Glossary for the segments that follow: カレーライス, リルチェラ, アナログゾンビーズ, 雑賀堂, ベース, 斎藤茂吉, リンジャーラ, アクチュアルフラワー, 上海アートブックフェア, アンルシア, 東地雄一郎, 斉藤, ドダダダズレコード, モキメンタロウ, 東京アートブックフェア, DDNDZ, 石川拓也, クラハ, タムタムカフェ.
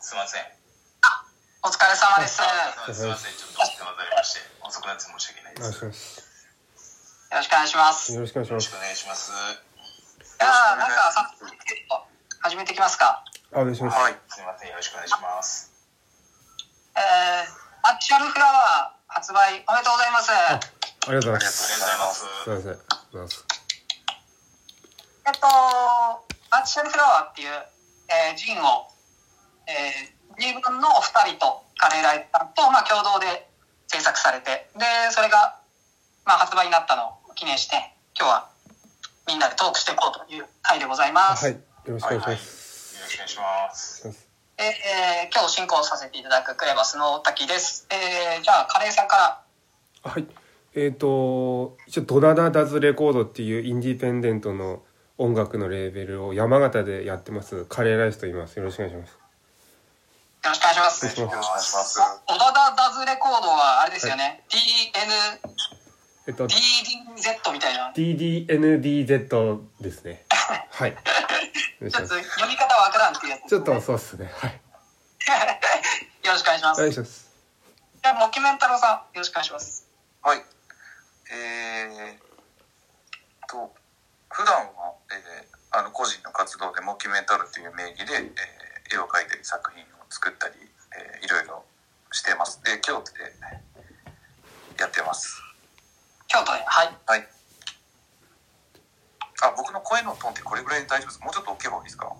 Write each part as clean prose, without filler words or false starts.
すみません。あ、お疲れ様です。すみません、ちょっと混ざりまして遅くなって申し訳ないです。よろしくお願いします。よろしくお願いします。よろしくお願いします。いやー、なんかさっき始めてきますか。あ、お願いします。はい、すみません、よろしくお願いします。アクチュアルフラワー発売おめでとうございます。ありがとうございます。すみません。アクチュアルフラワーっていう、ジンを、自分のお二人とカレーライターと、まあ、共同で制作されて、でそれが、まあ、発売になったのを記念して今日はみんなでトークしていこうという回でございます。はい、よろしくお願いします。はいはい、よろしくお願いします。今日進行させていただくクレバスの滝です。じゃあカレーさんから。はい。一応ドダダダズレコードっていうインディペンデントの音楽のレーベルを山形でやってますカレーライスと言います。よろしくお願いします。よろしくお願いします。よろしくお願いします。ドダダダズレコードはあれですよね。DDNZ みたいな。DDNDZ ですね。はい。ちょっと読み方わからんっていうやつ、ね、ちょっとそうっすね、はいよろしくお願いします。お願いします。じゃあモキメンタロウさんよろしくお願いします。はい。普段は、個人の活動でモキメンタロウという名義で、絵を描いたり作品を作ったり、いろいろしてます。で京都でやってます。京都で、はい、はい。あ、僕の声のトーンってこれぐらいで大丈夫ですか？もうちょっと大きい方がいいですか？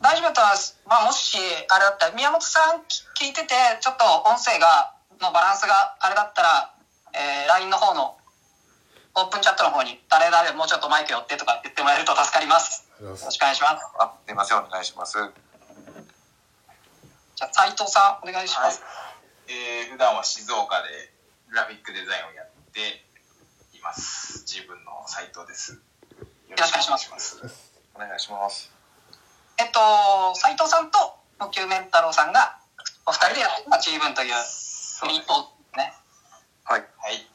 大丈夫だと思います。まあ、もしあれだったら宮本さん聞いててちょっと音声がのバランスがあれだったら、LINE の方のオープンチャットの方に誰々もうちょっとマイク寄ってとか言ってもらえると助かります。よろしくお願いします。あ、すいません、お願いします。じゃあ斉藤さんお願いします、はい。普段は静岡でグラフィックデザインをやっています。自分の斉藤です。よろしくお願いします。お願いします。斉藤さんとモキュメンタロウさんがお二人でやってるチームというリポートね。はいはい。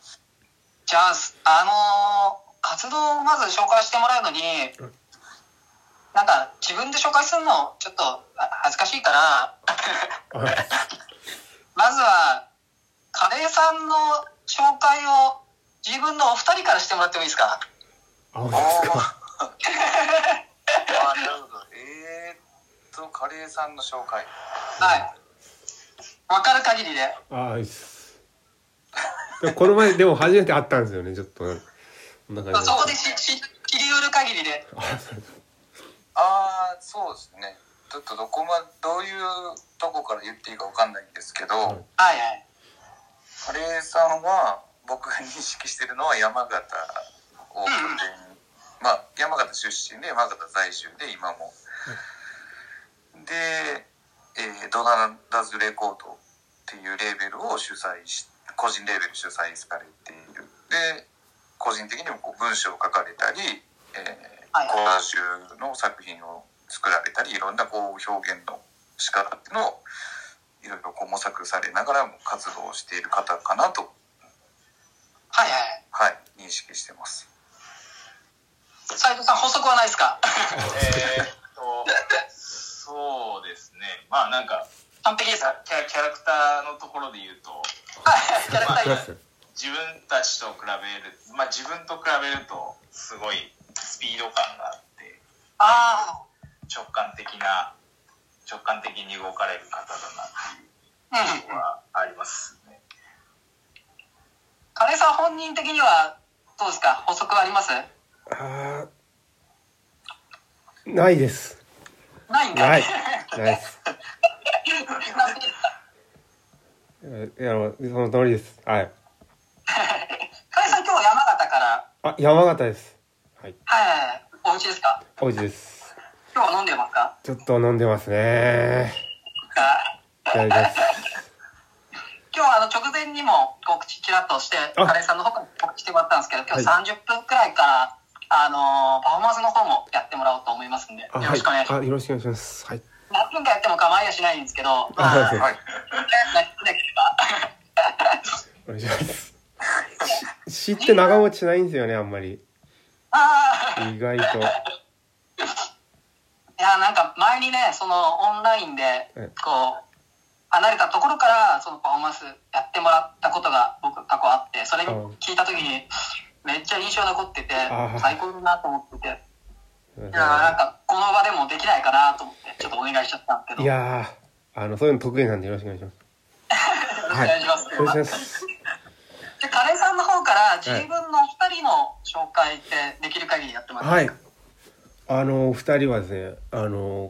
じゃあ活動をまず紹介してもらうのに、なんか自分で紹介するのちょっと恥ずかしいから、はい、まずはカレーさんの紹介を自分のお二人からしてもらってもいいですか？カレーさんの紹介、はい、分かる限りで。ああ、いいっす。でもこの前でも初めて会ったんですよね。ちょっとなんかそこで切り寄る限りで。ああ、そうですね。ちょっとどういうとこから言っていいか分かんないんですけど、はいはい、カレーさんは僕が認識してるのは山形。まあ、山形出身で山形在住で今もで、ドナダズレコードっていうレーベルを主催し個人レーベル主催されている。で個人的にもこう文章を書かれたり、コラージュの作品を作られたりいろんなこう表現の仕方っていうのをいろいろこう模索されながらも活動している方かなと、はいはい、はい、認識してます。斉藤さん補足はないですか？そうですね。まあなんか完璧ですか？キャラクターのところで言うと、キャラクター自分たちと比べる、まあ自分と比べるとすごいスピード感があって、あ、直感的に動かれる方だなっていうのはありますね。金さん本人的にはどうですか？補足はあります？あ、ないです。ないんかないないいや、その通りです。はい。カレさん今日山形から。あ、山形です。はい、はい、お家ですか？お家です。今日は飲んでますか？ちょっと飲んでますね。大丈夫です。今日は直前にも告知ちらっとしてカレさんの方に告知してもらったんですけど、今日30分くらいから、はい、パフォーマンスの方もやってもらおうと思いますんで、よろしくお願いします。はい、よろしくお願いします。はい。何分かやっても構いはしないんですけど、はい。はい。お願いします。詩って長持ちしないんですよね、あんまり。ああ。意外と。いや、なんか前にね、そのオンラインでこう離れたところからそのパフォーマンスやってもらったことが僕過去あって、それに聞いたときにめっちゃ印象残ってて、最高だなと思ってて、いや、なんかこの場でもできないかなと思ってちょっとお願いしちゃったんですけど。いやー、そういうの得意なんでよろしくお願いします。よろしくお願いします。はい、よろしくお願いします。で、カレーさんの方から自分の2人の紹介ってできる限りやってもらえますか？はい、2人はですね、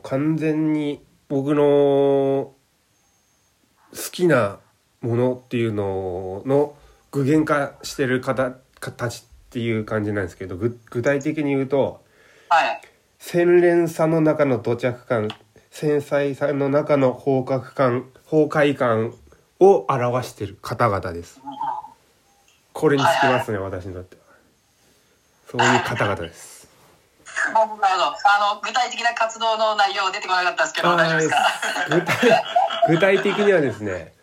完全に僕の好きなものっていうのの具現化してる形っていう感じなんですけど、具体的に言うと、はい、洗練さの中の土着感、繊細さの中の崩壊感を表している方々です。これにつきますね、はいはい、私にとってはそういう方々です。なるほど。具体的な活動の内容出てこなかったですけど大丈夫ですか？具体的にはですね、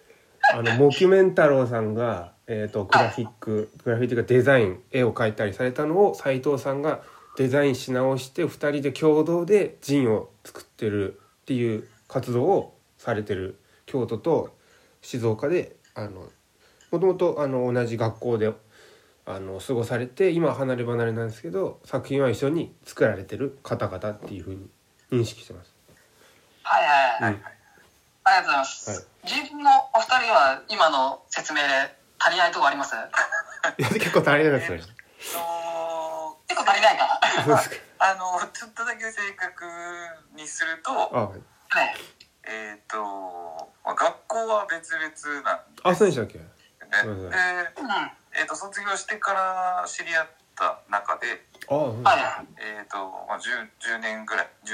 モキュメンタロウさんが、グラフィックデザイン、絵を描いたりされたのを斉藤さんがデザインし直して2人で共同でジンを作ってるっていう活動をされてる、京都と静岡でもともと同じ学校で過ごされて、今離れ離れなんですけど作品は一緒に作られてる方々っていう風に認識してます。はいはいはい、うん、ありがとうございます、はい、自分のお二人は今の説明で足りないとこあります？いや、結構足りないですね、結構足りないかなちょっとだけ正確にすると、はい、学校は別々なんです。あ、そうでしたっけ？卒業してから知り合った中で、10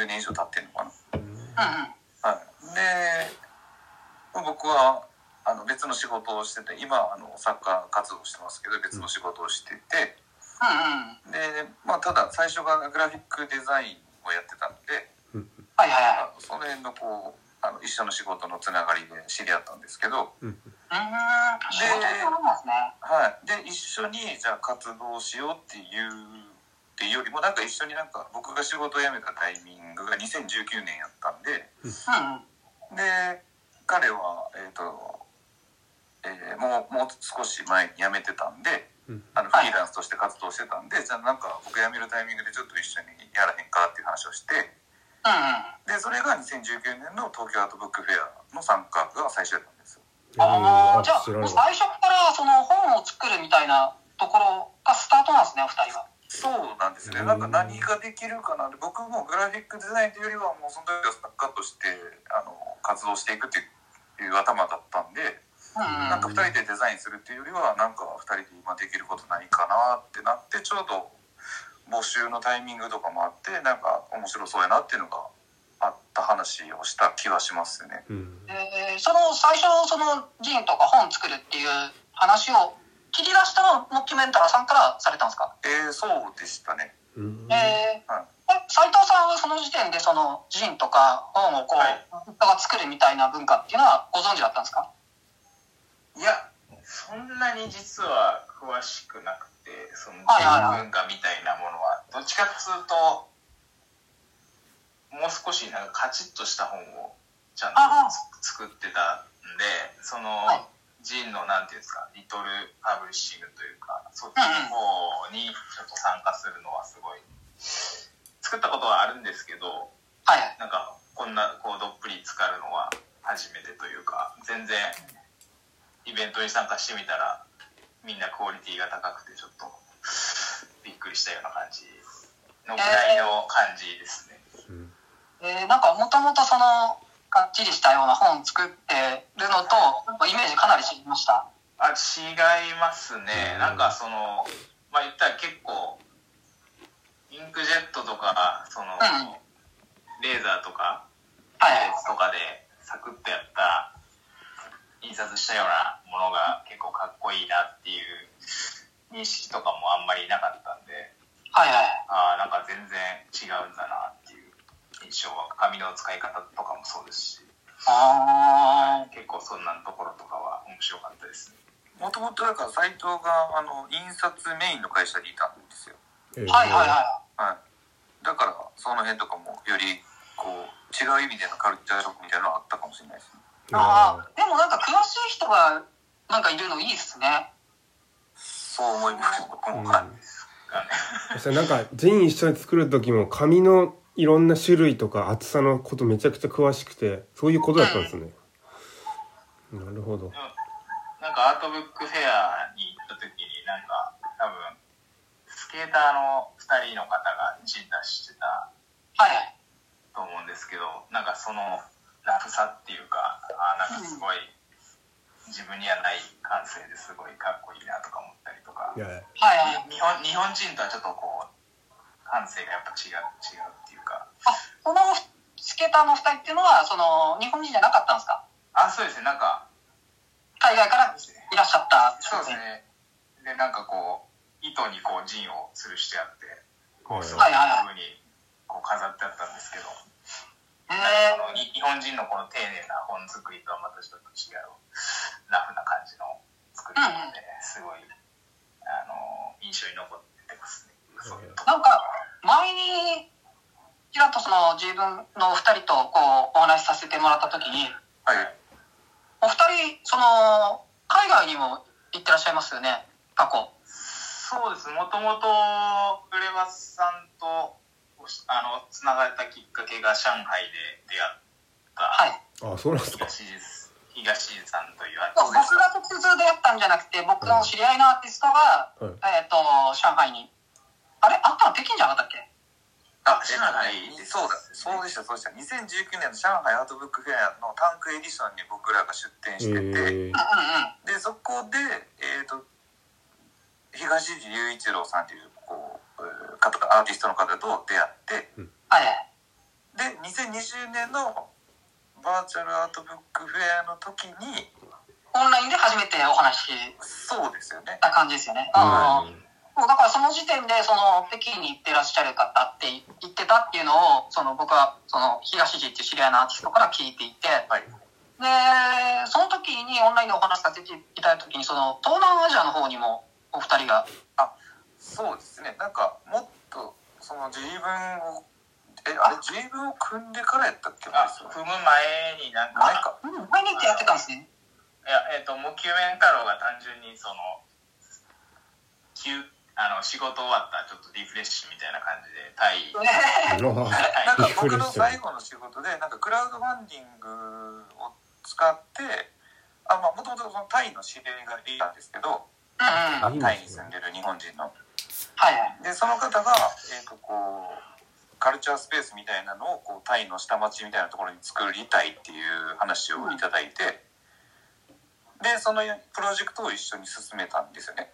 年以上経ってるのかな、うん、はい、で僕は別の仕事をしてて、今サッカー活動してますけど別の仕事をしてて、うん、で、ただ最初がグラフィックデザインをやってたので、うん、その辺のこう一緒の仕事のつながりで知り合ったんですけど、うん、で一緒にじゃあ活動しようっていうよりも、なんか一緒に僕が仕事を辞めたタイミングが2019年やったんで、うん、で彼は、もう少し前に辞めてたんで、うん、フリーランスとして活動してたんで、じゃあ僕辞めるタイミングでちょっと一緒にやらへんかっていう話をして、うん、でそれが2019年の東京アートブックフェアの参加が最初だったんですよ。じゃあもう最初からその本を作るみたいなところがスタートなんですね、お二人は。そうなんですね。何ができるかなって、僕もグラフィックデザインというよりはもうその時は作家として活動していくっていう頭だったんで、うん、2人でデザインするっていうよりは2人で今できることないかなってなって、ちょうど募集のタイミングとかもあって、面白そうやなっていうのがあった話をした気はしますね、うん。最初ジンとか本作るっていう話を切り出したのをモキュメンタラさんからされたんですか？そうでしたね、うん。斉藤さんはその時点でジンとか本を人が作るみたいな文化っていうのはご存知だったんですか？いや、そんなに実は詳しくなくて、その文化みたいなものはどっちかというともう少しカチッとした本をちゃんと作ってたんで、ジンのなんていうんですか、リトルパブリッシングというか、そっちの方にちょっと参加するのはすごい、作ったことはあるんですけど、こんなこうどっぷり浸かるのは初めてというか、全然イベントに参加してみたらみんなクオリティが高くてちょっとびっくりしたような感じのぐらいの感じですね。もともとがっちりしたような本を作ってるのと、イメージかなり違いました？違いますね。言ったら結構インクジェットとかレーザーとかレースとかでサクッとやった印刷したようなものが結構かっこいいなっていう認識とかもあんまりなかったんで、全然違うんだなっていう印象は、紙の使い方とかもそうですし、結構そんなところとかは面白かったですね。もともと斉藤が印刷メインの会社にいたんですよ。だからその辺とかもよりこ違う意味でのカルチャーショックみたいなのはあったかもしれないですね。ああ、でもなんか詳しい人がなんかいるのいいですね。そう思います。僕も感じですかね。そしたらなんかジン一緒に作る時も紙のいろんな種類とか厚さのことめちゃくちゃ詳しくて、そういうことだったんですね。うん、なるほど。なんかアートブックフェアに行った時になんか多分スケーターの2人の方がジン出してたと思うんですけど、なんかそのラフさっていうか、あ、なんかすごい自分にはない感性ですごいかっこいいなとか思ったりとか、日本人とはちょっとこう感性がやっぱ違うっていうか。あ、このスケーターの2人っていうのはその日本人じゃなかったんですか？あ、そうですね。なんか海外からいらっしゃった。そうですね。で、なんかこう糸にこうジンを吊るしてあって、こうそういう風にこう飾ってあったんですけど。日本人のこの丁寧な本作りとはまたちょっと違うラフな感じの作りなので、すごい印象に残ってますね。そういうところなんか前にちらっとその自分のお二人とこうお話しさせてもらった時に、はい、お二人その海外にも行ってらっしゃいますよね、過去。そうです。もともとウレバスさんとつながれたきっかけが上海で出会った、はい、あ、そうなんですか。東地さんというアーティスト。僕が直接出会ったんじゃなくて、僕の知り合いのアーティストが、うん、上海にあれあったの北京じゃなかったっけ？あ、上海です。そうだ、そうでした、そうでした。2019年の上海アートブックフェアのタンクエディションに僕らが出展してて、でそこで東地雄一郎さんというこうアーティストの方と出会って、うん、で2020年のバーチャルアートブックフェアの時にオンラインで初めてお話しした感じですよね。だからその時点でその北京に行ってらっしゃる方って言ってたっていうのをその僕はその東地っていう知り合いのアーティストから聞いていて、はい、でその時にオンラインでお話しさせていただいた時にその東南アジアの方にもお二人が。あ、そうですね。なんかもっとその自分を組んでからやったっけな。組む前になんか前にってやってたんですね。いや、もきゅうめん太郎が単純にその仕事終わったらちょっとリフレッシュみたいな感じでタイなんか僕の最後の仕事でなんかクラウドファンディングを使ってもともとタイの知り合いがいたんですけど、タイに住んでる日本人の。でその方が、こうカルチャースペースみたいなのをこうタイの下町みたいなところに作りたいっていう話をいただいて、でそのプロジェクトを一緒に進めたんですよね。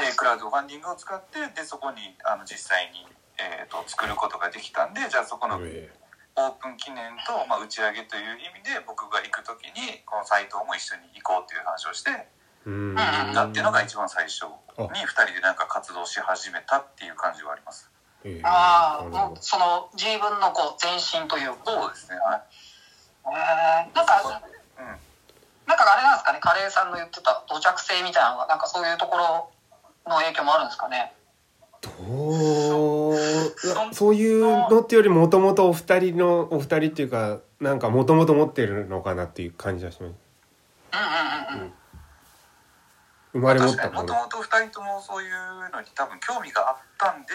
でクラウドファンディングを使ってでそこに実際に、作ることができたんで、じゃあそこのオープン記念と、打ち上げという意味で僕が行く時にこの斎藤も一緒に行こうという話をして。だっていうのが一番最初に2人でなんか活動し始めたっていう感じはあります。もうその自分のこう前進というか。そうですね。なんかあれなんですかね、カレーさんの言ってた土着性みたいなのがなんかそういうところの影響もあるんですかね。そういうのってよりもともとお二人っていうかなんかもともと持ってるのかなっていう感じがします。もともと2人ともそういうのに多分興味があったんで、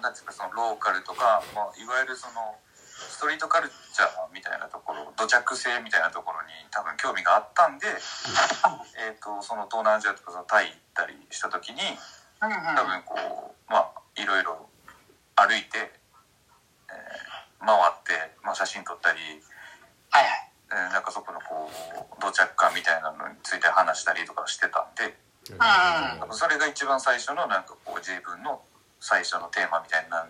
なんていうかそのローカルとか、いわゆるそのストリートカルチャーみたいなところ、土着性みたいなところに多分興味があったんで、その東南アジアとかそのタイ行ったりした時に多分こういろいろ歩いて、回って、写真撮ったり。なんかそこのこう土着感みたいなのについて話したりとかしてたんで、それが一番最初のなんかこう自分の最初のテーマみたいな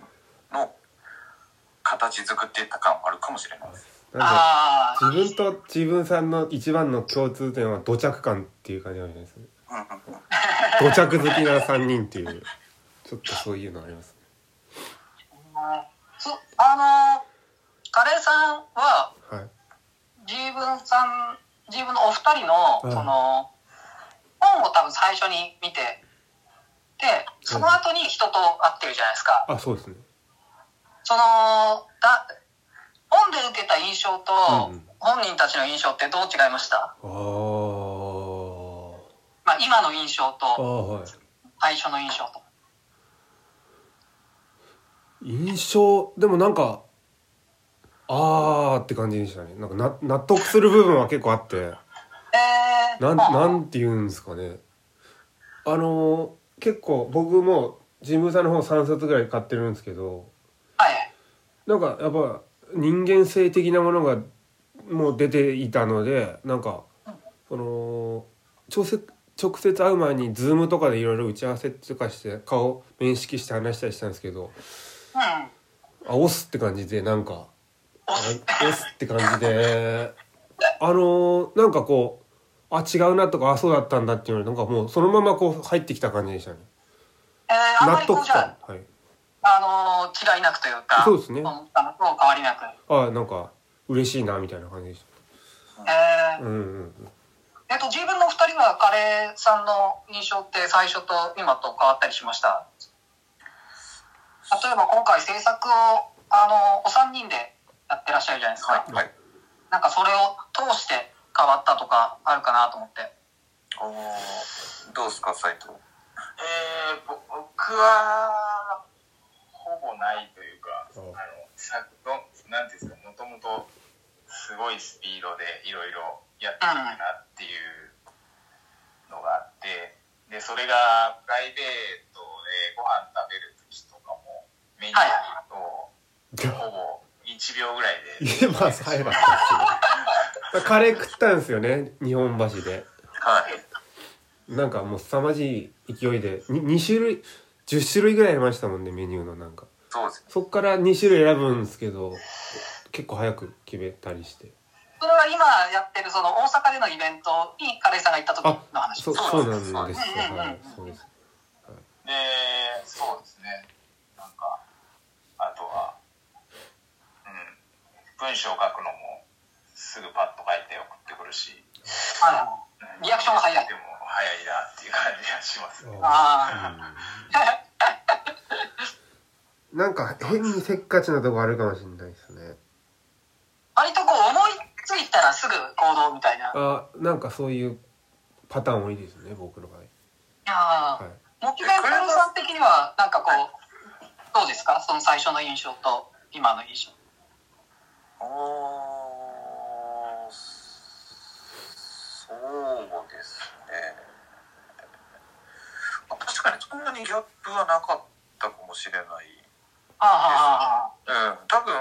のを形作っていった感はあるかもしれないです。自分と自分さんの一番の共通点は土着感っていう感じなんですね。土着好きな3人っていうちょっとそういうのありますね。カレーさんは、自分のお二人のその本を多分最初に見てでその後に人と会ってるじゃないですか。あ、そうですね。その本で受けた印象と本人たちの印象ってどう違いました？あ、まあ、今の印象と最初の印象と、はい、印象でもなんかあーって感じでしたね。なんか納得する部分は結構あって、なんて言うんですかね、結構僕も神宮さんの本3冊ぐらい買ってるんですけど、はい、なんかやっぱ人間性的なものがもう出ていたので、なんかその直接会う前にズームとかでいろいろ打ち合わせとかして顔面識して話したりしたんですけど、うん、あ、押すって感じで、なんか押すって感じでなんかこう、あ、違うなとか、あ、そうだったんだっていうのがなんかもうそのままこう入ってきた感じでしたね。納得感、はい、違いなくというか、そうですね、思ったのと変わりなく、あ、なんか嬉しいなみたいな感じでした。うんうんうん。自分の2人はカレーさんの印象って最初と今と変わったりしました？例えば今回制作をお3人でやってらっしゃるじゃないですか。はい。なんかそれを通して変わったとかあるかなと思って。お、どうですか斉藤？僕はほぼないというか、なんていうんですか、もともとすごいスピードでいろいろやっていくなっていうのがあって、でそれがプライベートでご飯食べる時とかもメニューをほぼ1秒ぐらいで言えます。はい、カレー食ったんですよね、日本橋で。はい、なんかもう凄まじい勢いで2種類10種類ぐらいありましたもんね、メニューの。なんかそうですね、そっから2種類選ぶんですけど、結構早く決めたりして。それは今やってるその大阪でのイベントにカレーさんが行った時の話。そうなんですよ。そうですね。なんかあとは、文章を書くのもすぐパッと書いて送ってくるし、リアクションが早い。でも早いなっていう感じがしますね。なんか変にせっかちなとこあるかもしれないですね。割とこう思いついたらすぐ行動みたいな。あ、なんかそういうパターン多いですね、僕の場合。はい。モキガイカルさん的にはなんかこうどうですか、その最初の印象と今の印象。そうですね。確かにそんなにギャップはなかったかもしれないです。多分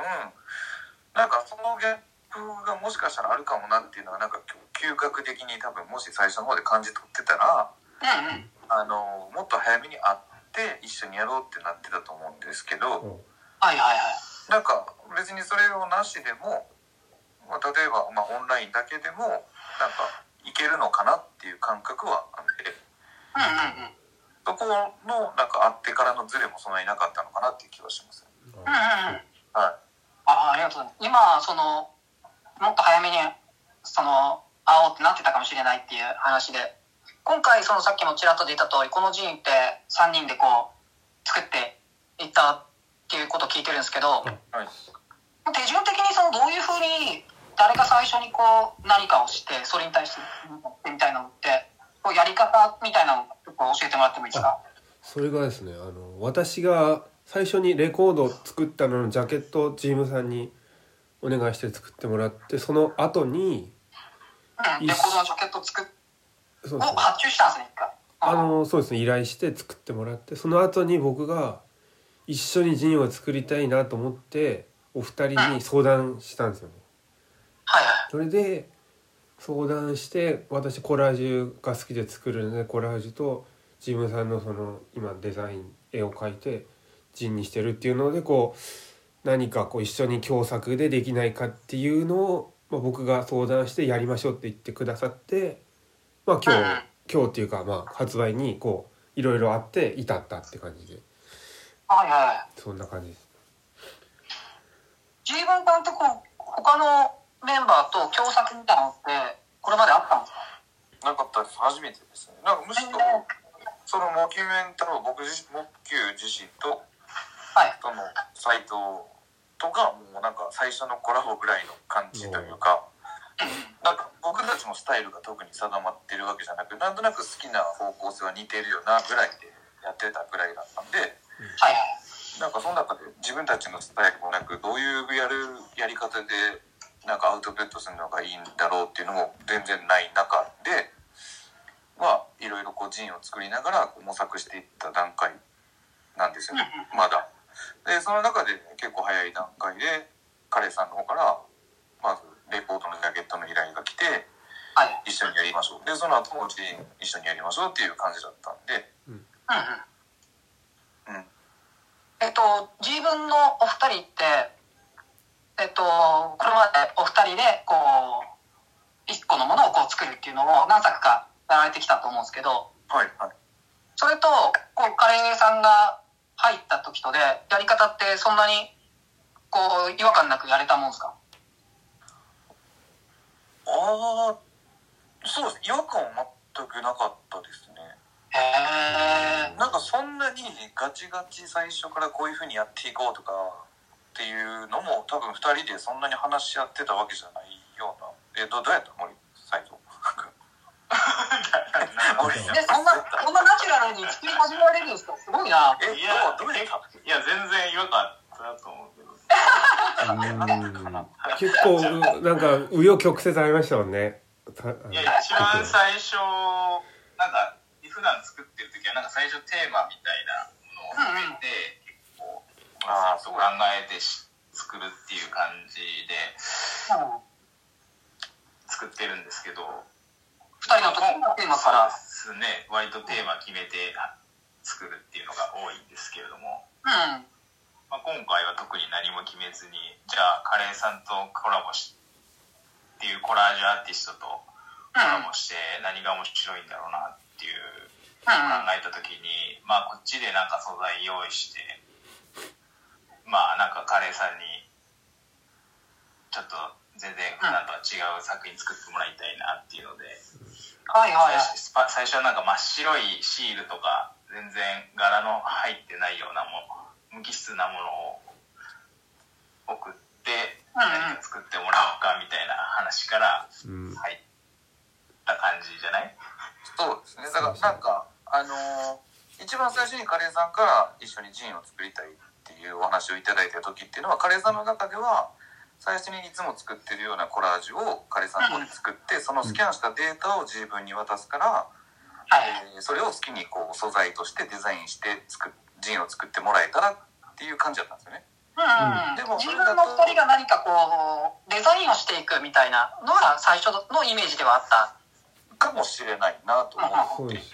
なんかそのギャップがもしかしたらあるかもなっていうのは、なんか嗅覚的に多分もし最初の方で感じ取ってたら、もっと早めに会って一緒にやろうってなってたと思うんですけど、なんか別にそれをなしでも、例えば、オンラインだけでもなんかいけるのかなっていう感覚はあって、そこのなんかあってからのズレもそんなになかったのかなっていう気はします。ありがとうございます。今そのもっと早めにその会おうってなってたかもしれないっていう話で、今回そのさっきもちらっと出た通り、この寺院って3人でこう作っていったっていうことを聞いてるんですけど、手順的にそのどういうふうに誰が最初にこう何かをしてそれに対してみたいなのって。やり方みたいなのを教えてもらってもいいですか？それがですね、私が最初にレコードを作ったののジャケットをチームさんにお願いして作ってもらって、その後に、レコードのジャケットを発注したんですね、そうですね、依頼して作ってもらって、その後に僕が一緒にジンを作りたいなと思ってお二人に相談したんですよね。それで相談して、私コラージュが好きで作るので、コラージュとジムさんのその今デザイン絵を描いてジンにしてるっていうので、こう何かこう一緒に共作でできないかっていうのを、僕が相談してやりましょうって言ってくださって、今日っていうか、発売にこういろいろあって至ったって感じで、そんな感じです。ジムさんと他のメンバーと共作みたいなのってこれまであったんですか？なかったです。初めてですね。なんかむしろそのモキュメンタロー、僕自身と、その斉藤とがもうなんか最初のコラボぐらいの感じというか、なんか僕たちもスタイルが特に定まってるわけじゃなく、なんとなく好きな方向性は似てるよなぐらいでやってたぐらいだったんで、なんかその中で自分たちのスタイルもなく、どういうやり方でなんかアウトプットするのがいいんだろうっていうのも全然ない中で、まあいろいろこうジンを作りながら模索していった段階なんですよね、まだ。でその中で結構早い段階で彼さんの方からまずレポートのジャケットの依頼が来て、一緒にやりましょう、でその後もジン一緒にやりましょうっていう感じだったんで、自分のお二人って、これまでお二人でこう一個のものをこう作るっていうのを何作かやられてきたと思うんですけど、はいはい、それとこうカレーさんが入った時とでやり方ってそんなにこう違和感なくやれたもんですか？ああ、そうです。違和感は全くなかったですね。へえ。なんかそんなにガチガチ最初からこういう風にやっていこうとかっていうのも多分2人でそんなに話し合ってたわけじゃないような。どうやったの？森最初。そんなナチュラルに作り始められるんですか？すごいな。いや全然違和感あったと思うけど結構なんか紆余曲折ありましたもんね。一番最初なんか普段作ってる時はなんか最初テーマみたいなものを決めて、結構そう考えて作るっていう感じで作ってるんですけど。2人の時のテーマからですね、割とテーマ決めて作るっていうのが多いんですけれども、まあ、今回は特に何も決めずに、じゃあカレーさんとコラボっていうコラージュアーティストとコラボして何が面白いんだろうなっていう考えた時に、まあ、こっちでなんか素材用意して、まあなんかカレーさんにちょっと全然普段とは違う作品作ってもらいたいなっていうので、最初はなんか真っ白いシールとか全然柄の入ってないような無機質なものを送って何か作ってもらおうかみたいな話から入った感じじゃない？そうですね。だからなんか一番最初にカレーさんから一緒にジンを作りたいっていうお話をいただいた時っていうのは、カレーさんの中では最初にいつも作ってるようなコラージュをカレーさんの方で作って、そのスキャンしたデータを自分に渡すから、それを好きにこう素材としてデザインしてジンを作ってもらえたらっていう感じだったんですよね。でも自分の2人が何かこうデザインをしていくみたいなのが最初のイメージではあったかもしれないなと思っていて、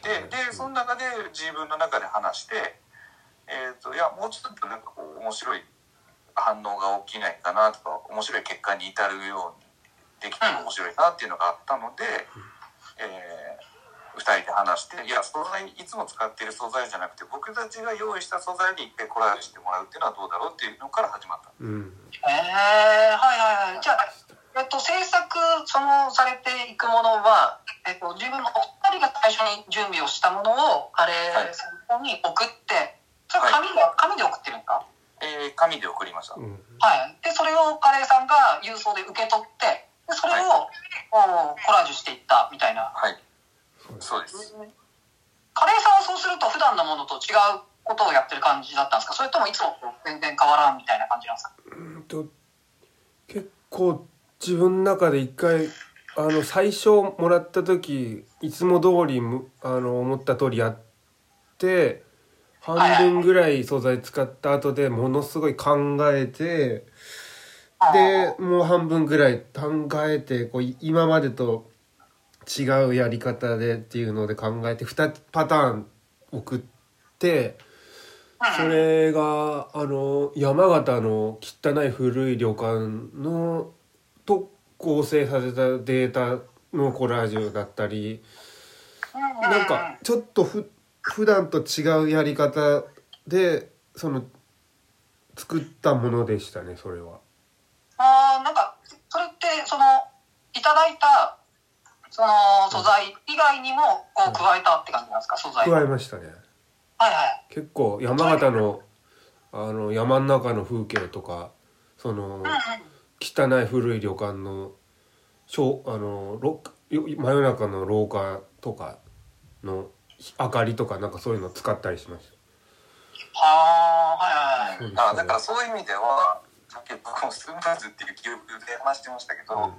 でその中で自分の中で話して、いやもうちょっとなんかこう面白い反応が起きないかなとか、面白い結果に至るようにできて面白いなっていうのがあったので、2人で話して、いや素材いつも使ってる素材じゃなくて僕たちが用意した素材に一回コラージュしてもらうっていうのはどうだろうっていうのから始まった。はいはいはい。じゃあ、制作されていくものは、自分のお二人が最初に準備をしたものをカレーさんに送って、それ紙で送ってるんですか？紙で送りました。でそれをカレーさんが郵送で受け取って、でそれを、コラージュしていったみたいな。そうです。カレーさんはそうすると普段のものと違うことをやってる感じだったんですか？それともいつも全然変わらんみたいな感じなんですか？結構自分の中で一回最初もらった時いつも通り思った通りやって。半分ぐらい素材使った後でものすごい考えて、でもう半分ぐらい考えて、こう今までと違うやり方でっていうので考えて2パターン送って、それが山形の汚い古い旅館のと合成させたデータのコラージュだったり、なんかちょっと普段と違うやり方で作ったものでしたね。それはなんかそれっていただいた素材以外にもこう加えたって感じなんですか？素材加えましたね。結構山形の山の中の風景とか、その汚い古い旅館の真夜中の廊下とかの明かりとかなんかそういうの使ったりしました。ああ、はいはいはい。あ、だからそういう意味ではさっき僕もスムーズっていう記憶で話してましたけど、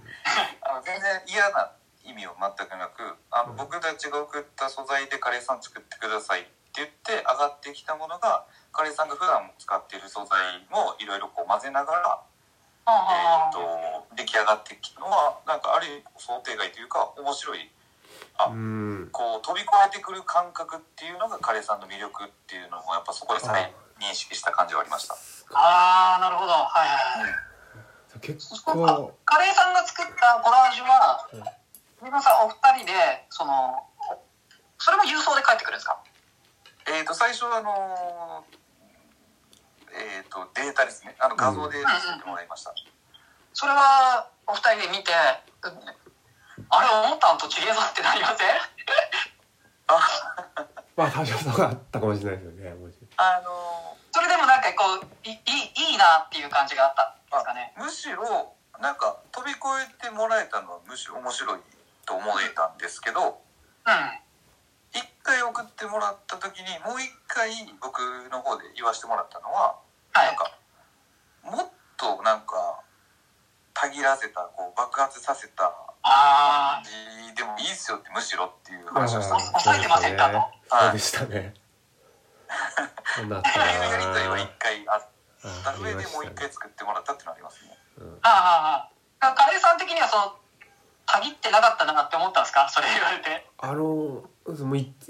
全然嫌な意味は全くなく、僕たちが送った素材でカレーさん作ってくださいって言って上がってきたものが、カレーさんが普段使っている素材もいろいろ混ぜながら、出来上がってきたのはなんかある想定外というか面白い。こう飛び越えてくる感覚っていうのがカレーさんの魅力っていうのもやっぱそこで再認識した感じはありました。ああ、なるほど、はいはいはい。結構カレーさんが作ったコラージュは、皆さんお二人でそれも郵送で帰ってくるんですか？最初はデータですね、画像で作ってもらいました。それはお二人で見て、あれ思ったのと違えぞってなりません？まあ多少そうだったかもしれないですよね。それでもなんかこういいなっていう感じがあったんですかね。むしろなんか飛び越えてもらえたのはむしろ面白いと思えたんですけど、一回送ってもらった時にもう一回僕の方で言わせてもらったのは、なんかもっとなんかたぎらせた、こう爆発させた感じでもいいっすよって、むしろっていう話をしたんです。抑えてませんかと。そうでしたね。そうなったな。そういうやり取りは一回あった上でもう一回作ってもらったってのありますね。カレーさん的にはそのたぎってなかったなって思ったんですか、それ言われて。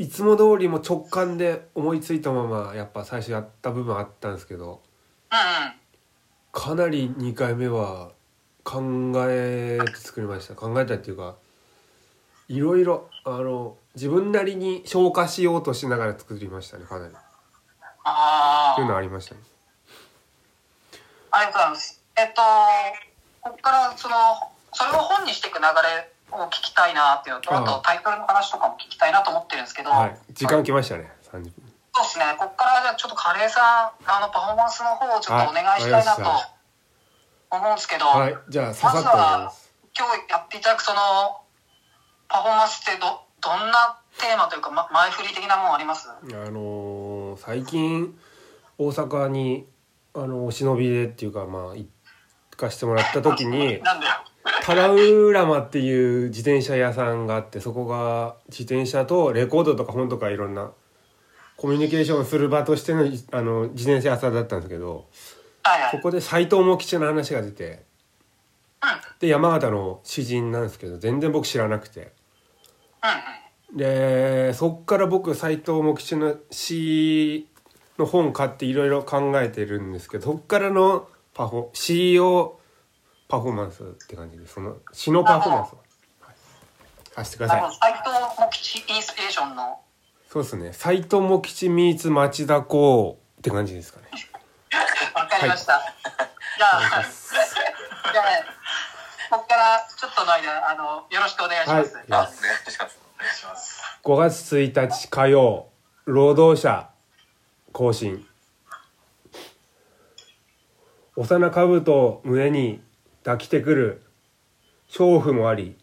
いつも通りも直感で思いついたままやっぱ最初やった部分あったんですけど、かなり2回目は考えて作りました。考えたっていうか、いろいろ自分なりに消化しようとしながら作りましたね、かなり。っていうのありましたね。ありがとうございます。ここからそれを本にしていく流れを聞きたいなっていうのと、あとタイトルの話とかも聞きたいなと思ってるんですけど、時間きましたね、30分。そうですね。ここからじゃあちょっとカレーさんパフォーマンスの方をちょっとお願いしたいなと。思うんですけど、じゃあささっとまずは今日やっていただくパフォーマンスって どんなテーマというか、前振り的なものあります？最近大阪にお忍びでっていうか、行かしてもらった時にタラウラマっていう自転車屋さんがあって、そこが自転車とレコードとか本とかいろんなコミュニケーションする場としての、自転車屋さんだったんですけど、そこで斎藤茂吉の話が出て、で山形の詩人なんですけど全然僕知らなくて、でそっから僕斎藤茂吉の詩の本買っていろいろ考えてるんですけど、そっからの詩をパフォーマンスって感じで、その詩のパフォーマンスをさせてください。斎藤茂吉インスピレーションの、そうですね、斎藤茂吉ミーツ町田公って感じですかね。わかりました。じゃあここからちょっとの間よろしくお願いします。5月1日火曜、労働者行進。幼兜を胸に抱きてくる娼婦もあり、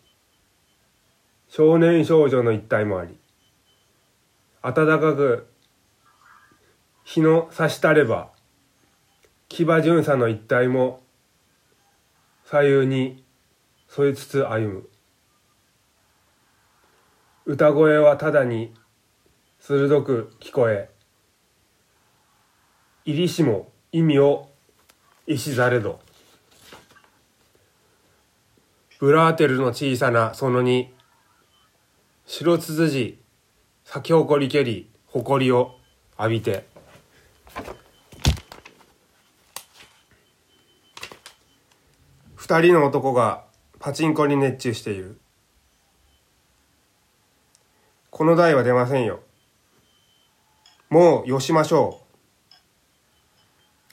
少年少女の一体もあり、暖かく日の差したれば騎馬巡査の一体も左右に沿いつつ歩む。歌声はただに鋭く聞こえ、入りしも意味を意思ざれど。ブラーテルの小さなその2、白つつじ咲き誇りけり誇りを浴びて。二人の男がパチンコに熱中している。この台は出ませんよ。もうよしましょう。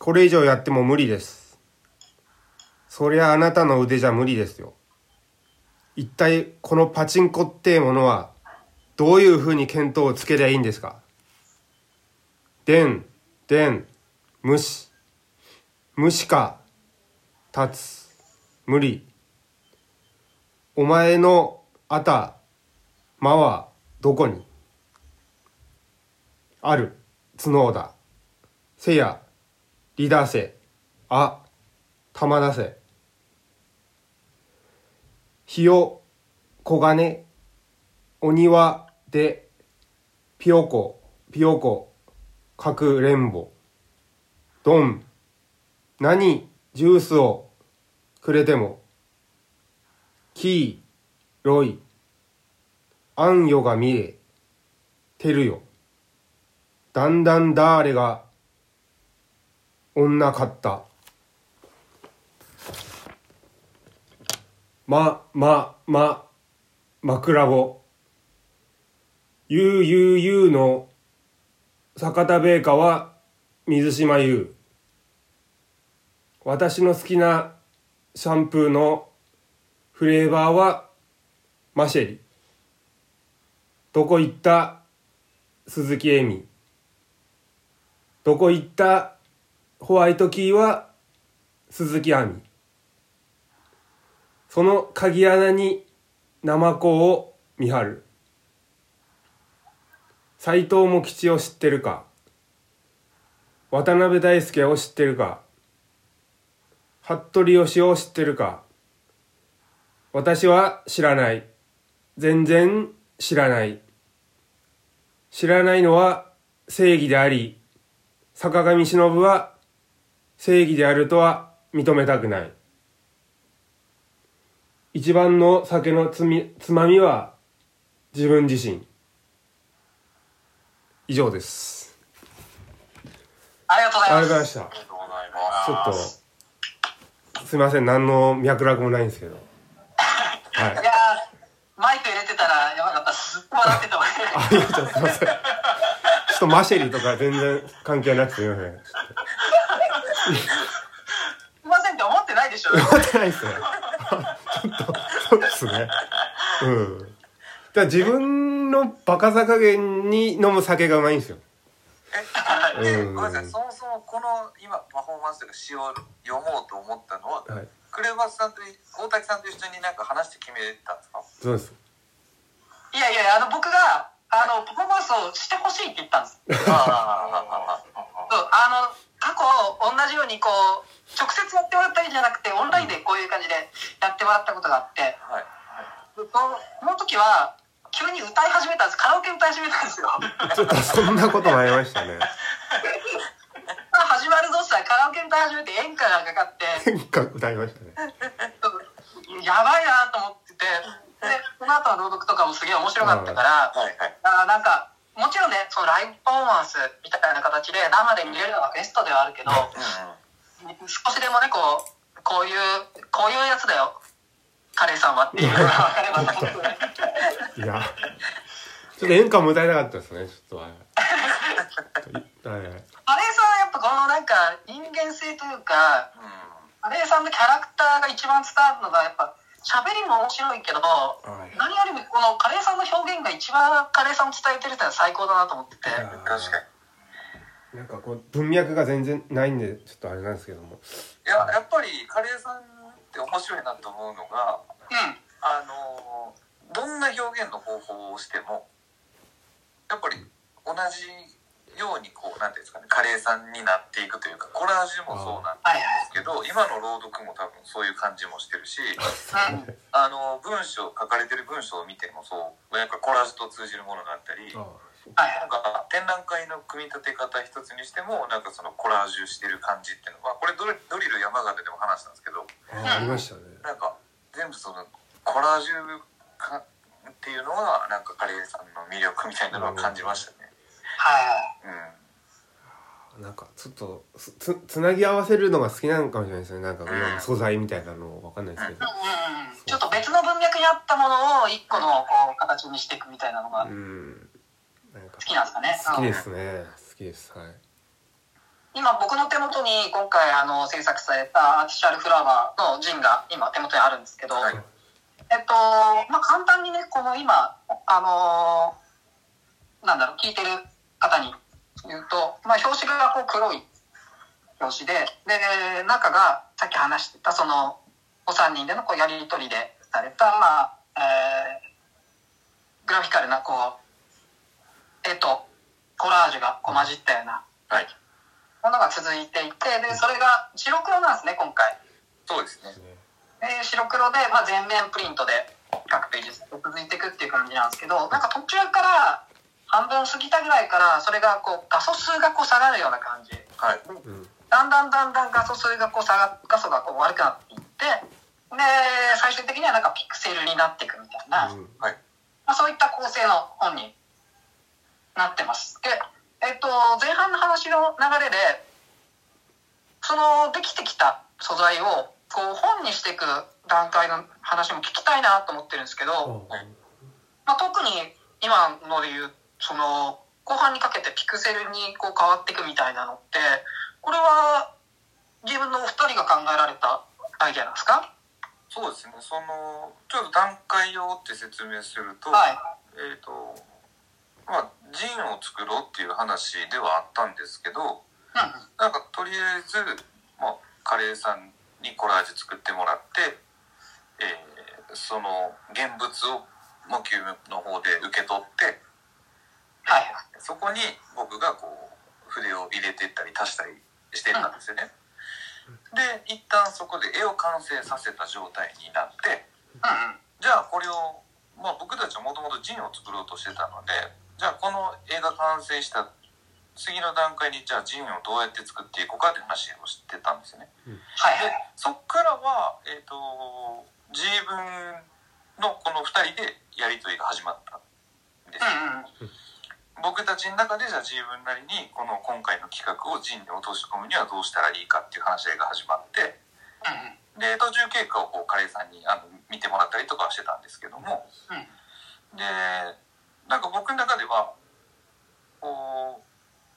これ以上やっても無理です。そりゃあなたの腕じゃ無理ですよ。一体このパチンコってものはどういうふうに見当をつけりゃいいんですか。でん、でん、無視。無視か。立つ無理お前のあたまはどこにある角だせやりだせあたまだせひよこがねお庭でぴよこぴよこかくれんぼどん何ジュースをくれてもきいろいあんよが見えてるよだんだんだーれが女かった枕ぼゆうゆうゆうの酒田米花は水島優私の好きなシャンプーのフレーバーはマシェリどこ行った鈴木恵美どこ行ったホワイトキーは鈴木亜美その鍵穴にナマコを見張る斎藤茂吉を知ってるか渡辺大輔を知ってるか服部義雄を知ってるか私は知らない全然知らないのは正義であり坂上忍は正義であるとは認めたくない一番の酒のつまみは自分自身以上です。ありがとうございます。ありがとうございました。ちょっとすいません、何の脈絡もないんですけどはい、いやマイク入れてたらやばかった。すっごい笑ってたもんね。ありがとうございます。ちょっとマシェリとか全然関係なくてすみません。すいませんって思ってないでしょ。思ってないですね。ちょっとそうですね。うん。だから自分のバカさ加減に飲む酒がうまいんですよ。ごめんなさい。そもそもこの今パフォーマンスとか詩を読もうと思ったのは、はい、クレバスさんと大滝さんと一緒になんか話して決めたんですか。そうです。いやいや僕がパフォーマンスをしてほしいって言ったんです。過去同じようにこう直接やってもらったりじゃなくてオンラインでこういう感じでやってもらったことがあって、はいはい、その時は急に歌い始めたんです。カラオケ歌い始めたんですよ。ちょっとそんなこともありましたね。始まるぞしたらカラオケ歌い始めて演歌がかかって演歌歌いましたね。やばいなと思ってて、でその後の朗読とかもすげえ面白かったから、はいはい、なんかもちろんねそのライブパフォーマンスみたいな形で生で見れるのがベストではあるけど、うん、少しでもねこういうやつだよカレーさんはっていうのが分かればと思っていやちょっと演歌も歌えなかったですね。ちょっとカレーさんはやっぱこのなんか人間性というか、カレーさんのキャラクターが一番伝わるのがやっぱ喋りも面白いけど、はい、何よりもこのカレーさんの表現が一番カレーさんを伝えてるってのは最高だなと思ってて。確かになんかこう文脈が全然ないんでちょっとあれなんですけども、いや、はい、やっぱりカレーさんって面白いなと思うのが、うん、どんな表現の方法をしてもやっぱり同じようにこうなんていうんですかね、カレーさんになっていくというか、コラージュもそうなんですけど、今の朗読も多分そういう感じもしてるし、文章書かれてる文章を見てもそう、なんかコラージュと通じるものがあったり、なんか展覧会の組み立て方一つにしてもなんかそのコラージュしてる感じっていうのが、これドリル山形でも話したんですけど、ありましたね。なんか全部そのコラージュかっていうのはなんかカレーさんの魅力みたいなのは感じましたね。はい、うん、なんかちょっと つなぎ合わせるのが好きなのかもしれないですね。なんか素材みたいなのわかんないですけど、ちょっと別の文脈にあったものを一個のこう形にしていくみたいなのが、うん、なんか好きなんですかね。好きですね。好きです、はい。今僕の手元に今回制作されたアーティシャルフラワーのジンが今手元にあるんですけど、はい、まあ簡単にねこの今なんだろう聞いてる方に言うと、まあ、表紙がこう黒い表紙で、で中がさっき話してたそのお三人でのこうやり取りでされた、まあグラフィカルなこう絵とコラージュがこう混じったようなものが続いていて、でそれが白黒なんですね今回。そうですね。で白黒で、まあ、全面プリントで各ページ続いていくっていう感じなんですけど、なんか途中から半分過ぎたぐらいからそれがこう画素数がこう下がるような感じ、はい、だんだんだんだん画素数がこう下が画素がこう悪くなっていって、で最終的にはなんかピクセルになっていくみたいな、うんはいまあ、そういった構成の本になってます。で、前半の話の流れでそのできてきた素材をこう本にしていく段階の話も聞きたいなと思ってるんですけど、まあ、特に今ので言うその後半にかけてピクセルにこう変わっていくみたいなのって、これは自分のお二人が考えられたアイデアなんですか？そうですね、そのちょっと段階をって説明すると、はい、まあジンを作ろうっていう話ではあったんですけど、うん、なんかとりあえず、まあ、カレーさんにコラージュ作ってもらって、その現物をモキュの方で受け取って、はい、そこに僕がこう筆を入れていったり足したりしていったんですよね、うん、で一旦そこで絵を完成させた状態になって、うん、じゃあこれを、まあ、僕たちはもともとジンを作ろうとしてたので、じゃあこの絵が完成した次の段階にじゃあジンをどうやって作っていこうかって話をしてたんですよね、うんはいはい、でそっからは、自分のこの2人でやり取りが始まったんです、うんうん、僕たちの中でじゃあ自分なりにこの今回の企画をジンに落とし込むにはどうしたらいいかっていう話が始まって、うん、で途中経過をこうカレーさんに見てもらったりとかはしてたんですけども、うん、でなんか僕の中ではこう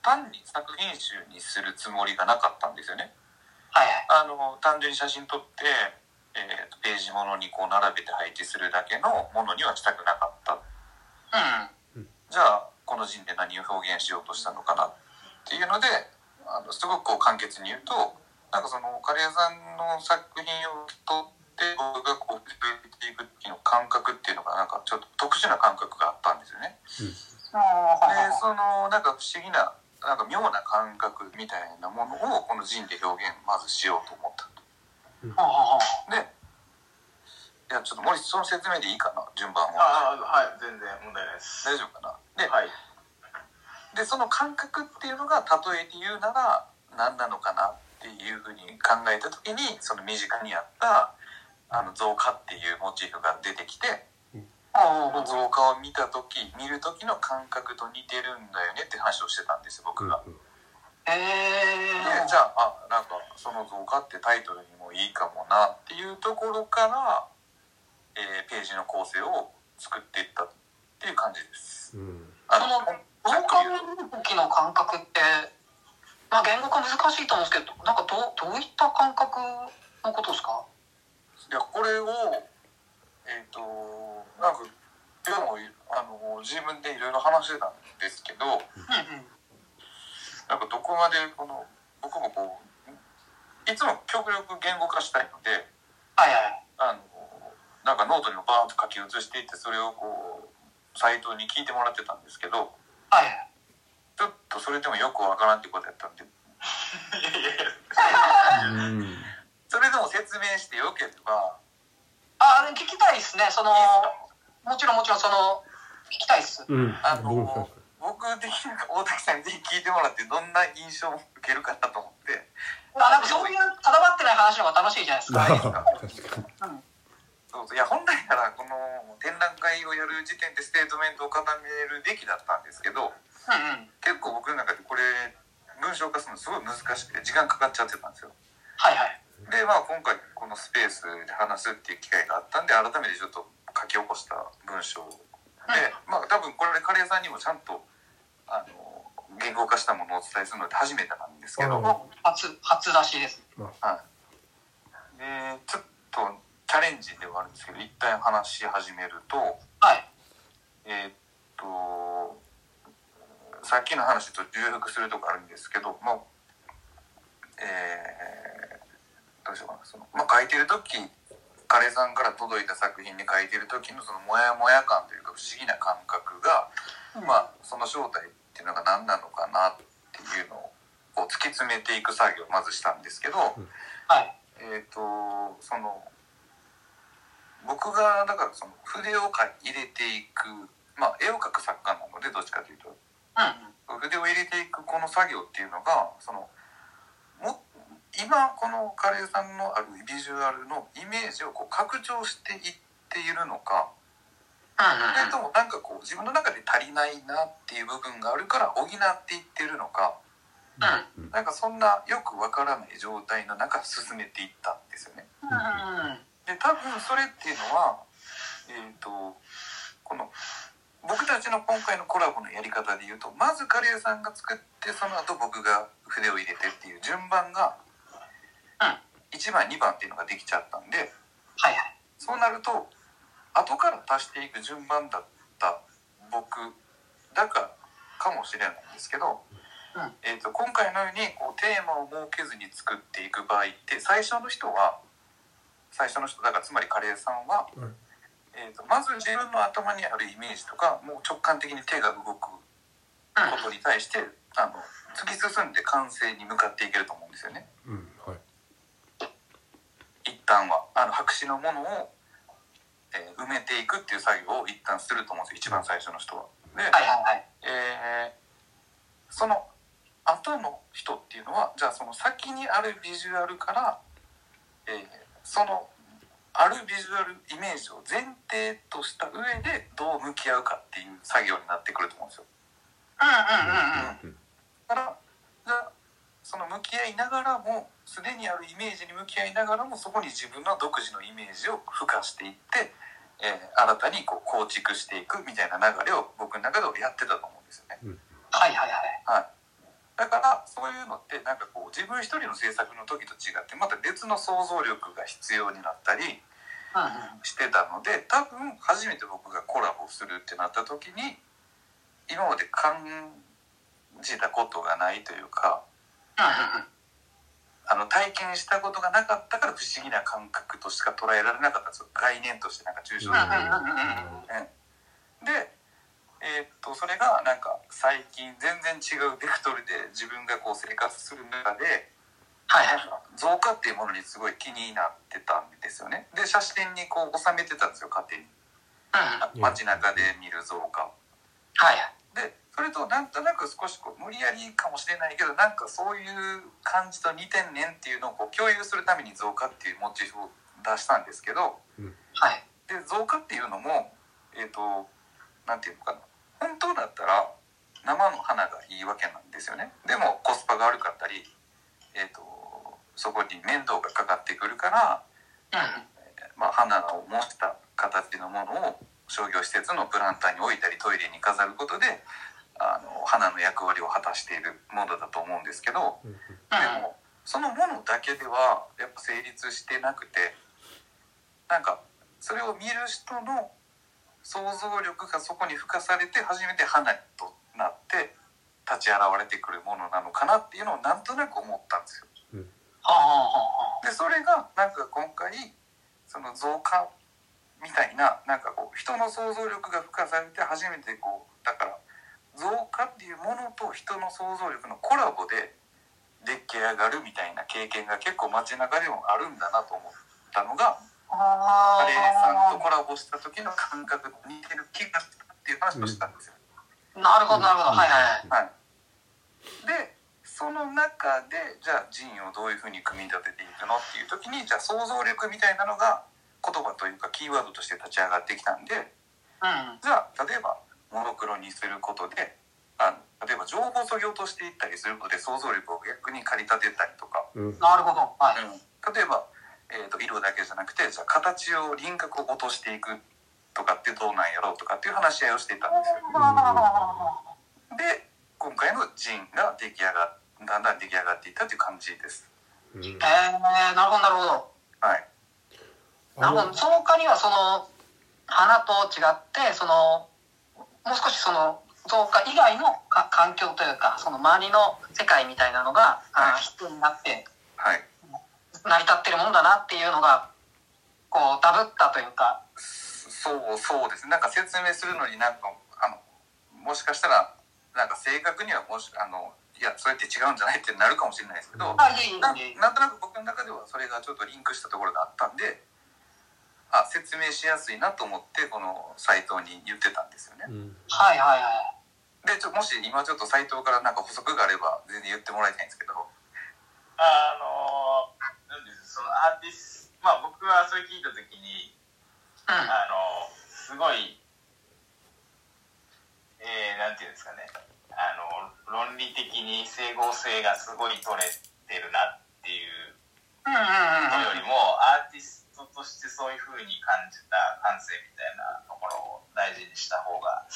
単に作品集にするつもりがなかったんですよね、はいはい、単純に写真撮って、ページものにこう並べて配置するだけのものにはしたくなかった、うん、じゃあこの陣で何を表現しようとしたのかなっていうのですごくこう簡潔に言うと、なんかそのカレーさんの作品を撮って僕がこう触れていく時の感覚っていうのがなんかちょっと特殊な感覚があったんですよね、うん、でそのなんか不思議ななんか妙な感覚みたいなものをこのジンで表現まずしようと思ったと、うん、でいやちょっと森その説明でいいかな、順番ははい全然問題ないです、大丈夫かな。で、はい、でその感覚っていうのが例えて言うなら何なのかなっていうふうに考えた時に、その身近にあった造花っていうモチーフが出てきて、造花を見る時の感覚と似てるんだよねって話をしてたんです僕が。でじゃあなんかその造花ってタイトルにもいいかもなっていうところから、ページの構成を作っていったっていう感じです、うん、その造花を見る時の感覚って、まあ、言語化難しいと思うんですけど、なんか どういった感覚のことですか？いやこれをなんかでも自分でいろいろ話してたんですけど、うんうん、なんかどこまでこの僕もこういつも極力言語化したいので、はいはい、なんかノートにもバーッと書き写していってそれをこうサイトに聞いてもらってたんですけど、はいはい、ちょっとそれでもよくわからんってことやったんでそれでも説明してよければ聞きたいですね。そのもちろんその聞きたいです、うん、僕的に大滝さんにぜひ聞いてもらってどんな印象を受けるかなと思って、なんかそういう定まってない話の方が楽しいじゃないですか、うん、そうそう、いや本来ならこの展覧会をやる時点でステートメントを固めるべきだったんですけど、うんうん、結構僕の中でこれ文章化するのすごい難しくて時間かかっちゃってたんですよ。はいはい。でまあ、今回このスペースで話すっていう機会があったんで改めてちょっと書き起こした文章で、うんまあ、多分これカレーさんにもちゃんと言語化したものをお伝えするのって初めてなんですけど、初出しです、はい、でちょっとチャレンジではあるんですけど一旦話し始めると、はい、さっきの話と重複するとこあるんですけど、まあどうしようかな、その、まあ、書いてる時カレーさんから届いた作品に書いてる時のそのモヤモヤ感というか不思議な感覚が、うん、まあ、その正体っていうのが何なのかなっていうのを突き詰めていく作業をまずしたんですけど、うん、はい、その僕がだからその筆を入れていく、まあ、絵を描く作家なのでどっちかというと、うん、筆を入れていくこの作業っていうのがそのも今このカレーさんのあるビジュアルのイメージをこう拡張していっているのか、それともなんかこう自分の中で足りないなっていう部分があるから補っていってるのか、うん、なんかそんなよくわからない状態の中進めていったんですよね。うんうん、で多分それっていうのは、この僕たちの今回のコラボのやり方でいうと、まずカレーさんが作ってその後僕が筆を入れてっていう順番が1番2番っていうのができちゃったんで、うん、はいはい、そうなると後から足していく順番だった僕だからかもしれないんですけど、うん、今回のようにこうテーマを設けずに作っていく場合って最初の人だから、つまりカレーさんは、うん、まず自分の頭にあるイメージとかもう直感的に手が動くことに対して、うん、突き進んで完成に向かっていけると思うんですよね、うん、はい、一旦は白紙のものを埋めていくっていう作業を一旦すると思うんですよ、一番最初の人は。で、はいはい、その後の人っていうのはじゃあその先にあるビジュアルから、そのあるビジュアルイメージを前提とした上でどう向き合うかっていう作業になってくると思うんですよ。うんうんうんうん。だからじゃあその向き合いながらもすでにあるイメージに向き合いながらもそこに自分の独自のイメージを付加していって、新たにこう構築していくみたいな流れを僕の中でやってたと思うんですよね、うん、はいはいはい、はい、だからそういうのってなんかこう自分一人の制作の時と違ってまた別の想像力が必要になったりしてたので、多分初めて僕がコラボするってなった時に今まで感じたことがないというか、体験したことがなかったから不思議な感覚としか捉えられなかったんですよ、概念としてなんか抽象的で、それがなんか最近全然違うベクトルで自分がこう生活する中で、はい、造花っていうものにすごい気になってたんですよね。で写真にこう収めてたんですよ、家庭に、うん、街中で見る造花、はい、でそれとなんとなく少しこう無理やりかもしれないけどなんかそういう感じと似てんねんっていうのをこう共有するために造花っていうモチーフを出したんですけど、うん、はい、で造花っていうのもなんていうのかな、本当だったら生の花がいいわけなんですよね。でもコスパが悪かったり、そこに面倒がかかってくるから、うん、まあ、花を模した形のものを商業施設のプランターに置いたりトイレに飾ることで花の役割を果たしているものだと思うんですけど、でもそのものだけではやっぱ成立してなくて、なんかそれを見る人の想像力がそこに付加されて初めて花となって立ち現れてくるものなのかなっていうのをなんとなく思ったんですよ。でそれがなんか今回その造花みたいな、なんかこう人の想像力が付加されて初めてこうだから造花っていうものと人の想像力のコラボで出来上がるみたいな経験が結構街中でもあるんだなと思ったのが、カレーさんとコラボした時の感覚と似てる気がしたっていう話をしたんですよ、うん、なるほどなるほど、はいはいはい、でその中でじゃあジンをどういうふうに組み立てていくのっていう時に、じゃあ想像力みたいなのが言葉というかキーワードとして立ち上がってきたんで、うん、じゃあ例えばモノクロにすることで例えば情報をそぎ落としていったりすることで想像力を逆に駆り立てたりとか、うん、なるほど、はい、うん、例えば、色だけじゃなくてじゃあ形を輪郭を落としていくとかってどうなんやろうとかっていう話し合いをしていたんですよ、うん、で今回のジンがだんだん出来上がっていったという感じです、うん、なるほどなるほど、はい、造花にはその花と違ってそのもう少しその増加以外の環境というか、その周りの世界みたいなのが、はい、必要になって、はい、成り立ってるもんだなっていうのがこうダブったというか、そうですね。なんか説明するのになんかもしかしたらなんか正確にはいやそうやって違うんじゃないってなるかもしれないですけど、なんとなく僕の中ではそれがちょっとリンクしたところがあったんで、説明しやすいなと思ってこの斉藤に言ってたんですよね、うん、はいはいはい。でもし今ちょっと斉藤からなんか補足があれば全然言ってもらいたいんですけど、そのアーティスト、僕はそれ聞いた時に、うん、すごいなんていうんですかね、論理的に整合性がすごい取れてるなっていうのよりも、アーティストとしてそういう風に感じた感性みたいなところを大事にした方が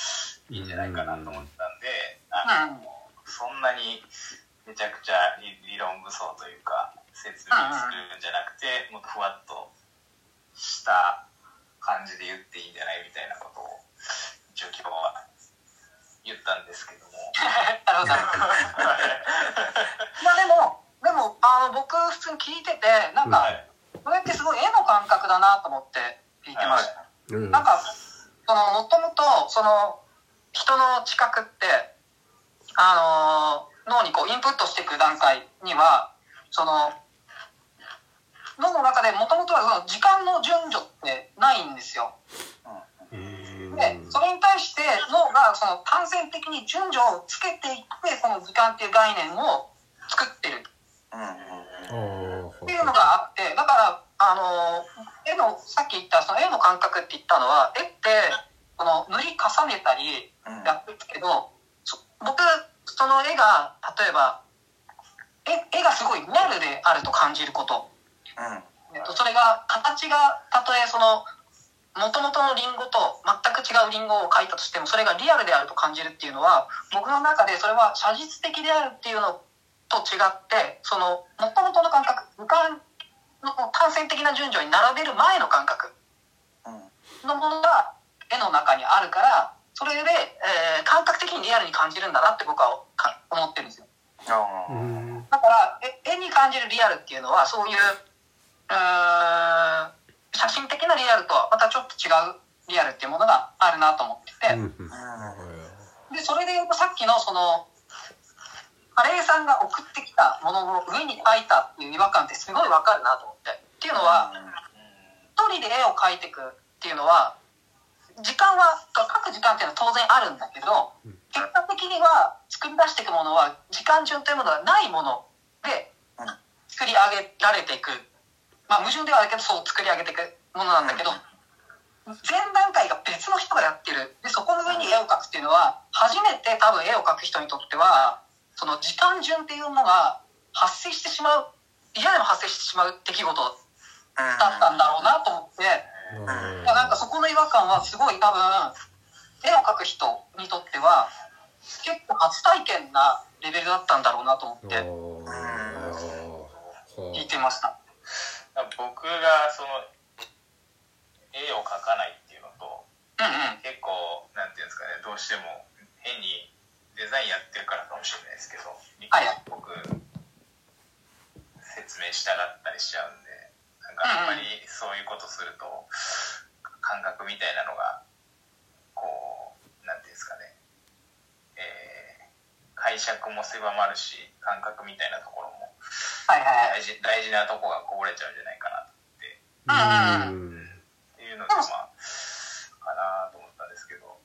いいんじゃないかなと思ったんで、そんなにめちゃくちゃ理論武装というか説明するんじゃなくて、もっとふわっとした感じで言っていいんじゃないみたいなことを一応今日は言ったんですけどもまあでも僕普通に聞いてて、なんかこれってすごい絵の感覚だなと思って聞いてました、はい、なんかもともとその人の知覚って脳にこうインプットしていく段階にはその脳の中でもともとは時間の順序ってないんですよ、うん。でそれに対して脳がその単線的に順序をつけていってその時間っていう概念を作ってるっていうのがあって、だから絵のさっき言ったその絵の感覚って言ったのは、絵ってこの塗り重ねたりやってるけど、僕その絵が例えば絵がすごいリアルであると感じること、それが形がたとえその元々のリンゴと全く違うリンゴを描いたとしてもそれがリアルであると感じるっていうのは、僕の中でそれは写実的であるっていうのと違って、その元々の感覚、無感の単線的な順序に並べる前の感覚のものが絵の中にあるから、それで、感覚的にリアルに感じるんだなって僕は思ってるんですよ。だから絵に感じるリアルっていうのはそういう写真的なリアルとはまたちょっと違うリアルっていうものがあるなと思ってて、でそれでさっきのそのカレーさんが送ってきたものの上に描いたっていう違和感ってすごいわかるなと思って、っていうのは一人で絵を描いていくっていうのは時間は描く時間っていうのは当然あるんだけど、結果的には作り出していくものは時間順というものがないもので作り上げられていく、矛盾ではあるけどそう作り上げていくものなんだけど、前段階が別の人がやってる。でそこの上に絵を描くっていうのは、初めて多分絵を描く人にとってはその時間順っていうのが発生してしまう、嫌でも発生してしまう出来事だったんだろうなと思って、なんかそこの違和感はすごい多分絵を描く人にとっては結構初体験なレベルだったんだろうなと思って聞いてました。僕がその絵を描かないっていうのと、結構なんていうんですかね、どうしても変にデザインやってるからかもしれないですけど、僕説明したがったりしちゃうんで、なんかあんまりそういうことすると感覚みたいなのがこうなんていうんですかね、解釈も狭まるし、感覚みたいなところも大事なとこがこぼれちゃうんじゃないかなって、っていうのがかなと思ったんですけど、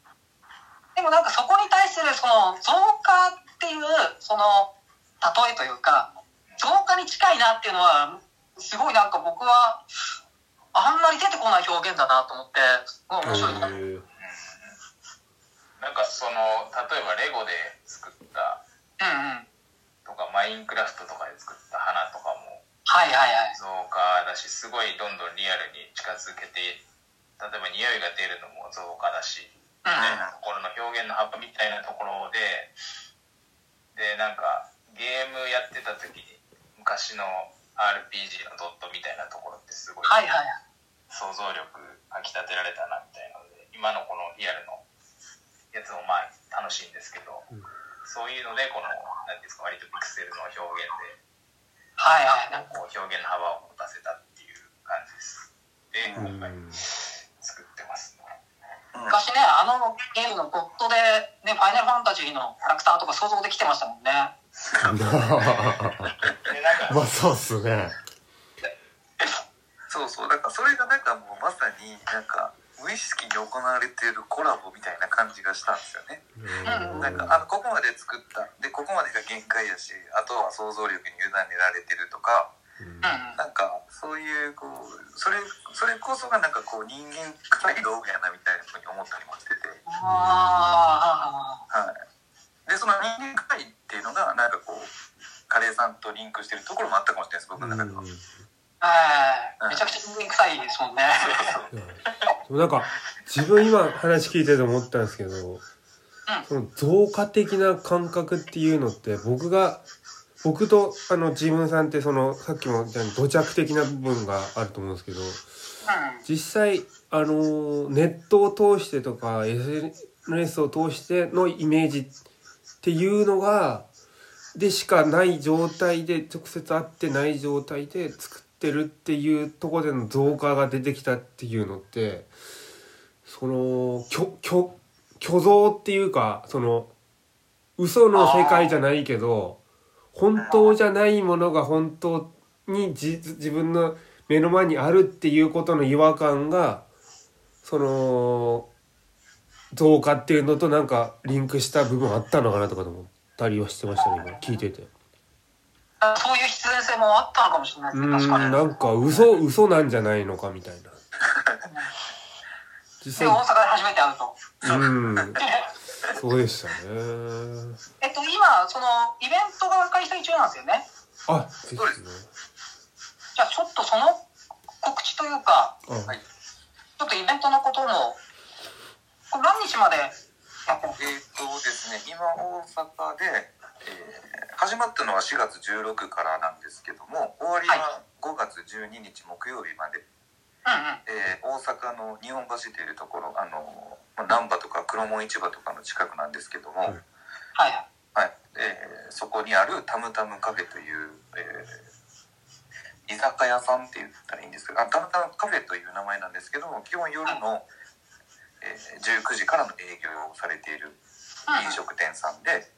でもなんかそこに対するその増加っていうその例えというか、増加に近いなっていうのはすごいなんか僕はあんまり出てこない表現だなと思って、すごい面白いな。なんかその例えばレゴで作ったとか、マインクラフトとかで作った花とかも造花だし、すごいどんどんリアルに近づけて、例えば匂いが出るのも造花だしみたいなところの表現の幅みたいなところで、なんかゲームやってた時に昔の RPG のドットみたいなところってすごい想像力かきたてられたなみたいなので、今のこのリアルのやつを楽楽しいんですけど、うん、そういうのでこの何ですか割とピクセルの表現で、はいはい、なんかこう表現の幅を持たせたっていう感じです。で、今回作ってますね。うん、昔ねあのゲームのゴッドでねファイナルファンタジーのキャラクターとか想像できてましたもんね。まあそうっすね。そうそう、だからそれがなんかもうまさになんか無意識に行われているコラボみたいな感じがしたんですよね。なんかここまで作ったでここまでが限界やし、あとは想像力に委ねられてるとか、うん、なんかそういうこうそれこそがなんかこう人間臭い道具やなみたいなふうに思ったりもしてて、はい。でその人間界っていうのがなんかこうカレーさんとリンクしてるところもあったかもしれないです、僕の中では。めちゃくちゃ人間臭いですもんね。そうなんか自分今話聞いてて思ったんですけど、その増加的な感覚っていうのって僕と自分さんってそのさっきも土着的な部分があると思うんですけど、実際ネットを通してとか SNS を通してのイメージっていうのがでしかない状態で直接会ってない状態で作ってるっていうところでの増加が出てきたっていうのって、その虚像っていうかその嘘の世界じゃないけど本当じゃないものが本当に自分の目の前にあるっていうことの違和感がその増加っていうのとなんかリンクした部分あったのかなとかと思ったりはしてましたね、今聞いてて。そういう必然性もあったのかもしれないですね、確かに。なんか嘘なんじゃないのかみたいな。実際大阪で初めて会うと。そうでしたね。今そのイベントが開催中なんですよね。あ、そうですね。じゃあちょっとその告知というか、はい、ちょっとイベントのことも。何日まで？ですね、今大阪で、始まったのは4月16からなんですけども、終わりは5月12日木曜日まで、大阪の日本橋というところ、難波とか黒門市場とかの近くなんですけども、そこにあるタムタムカフェという、居酒屋さんって言ったらいいんですけど、タムタムカフェという名前なんですけども、基本夜の、19時からの営業をされている飲食店さんで、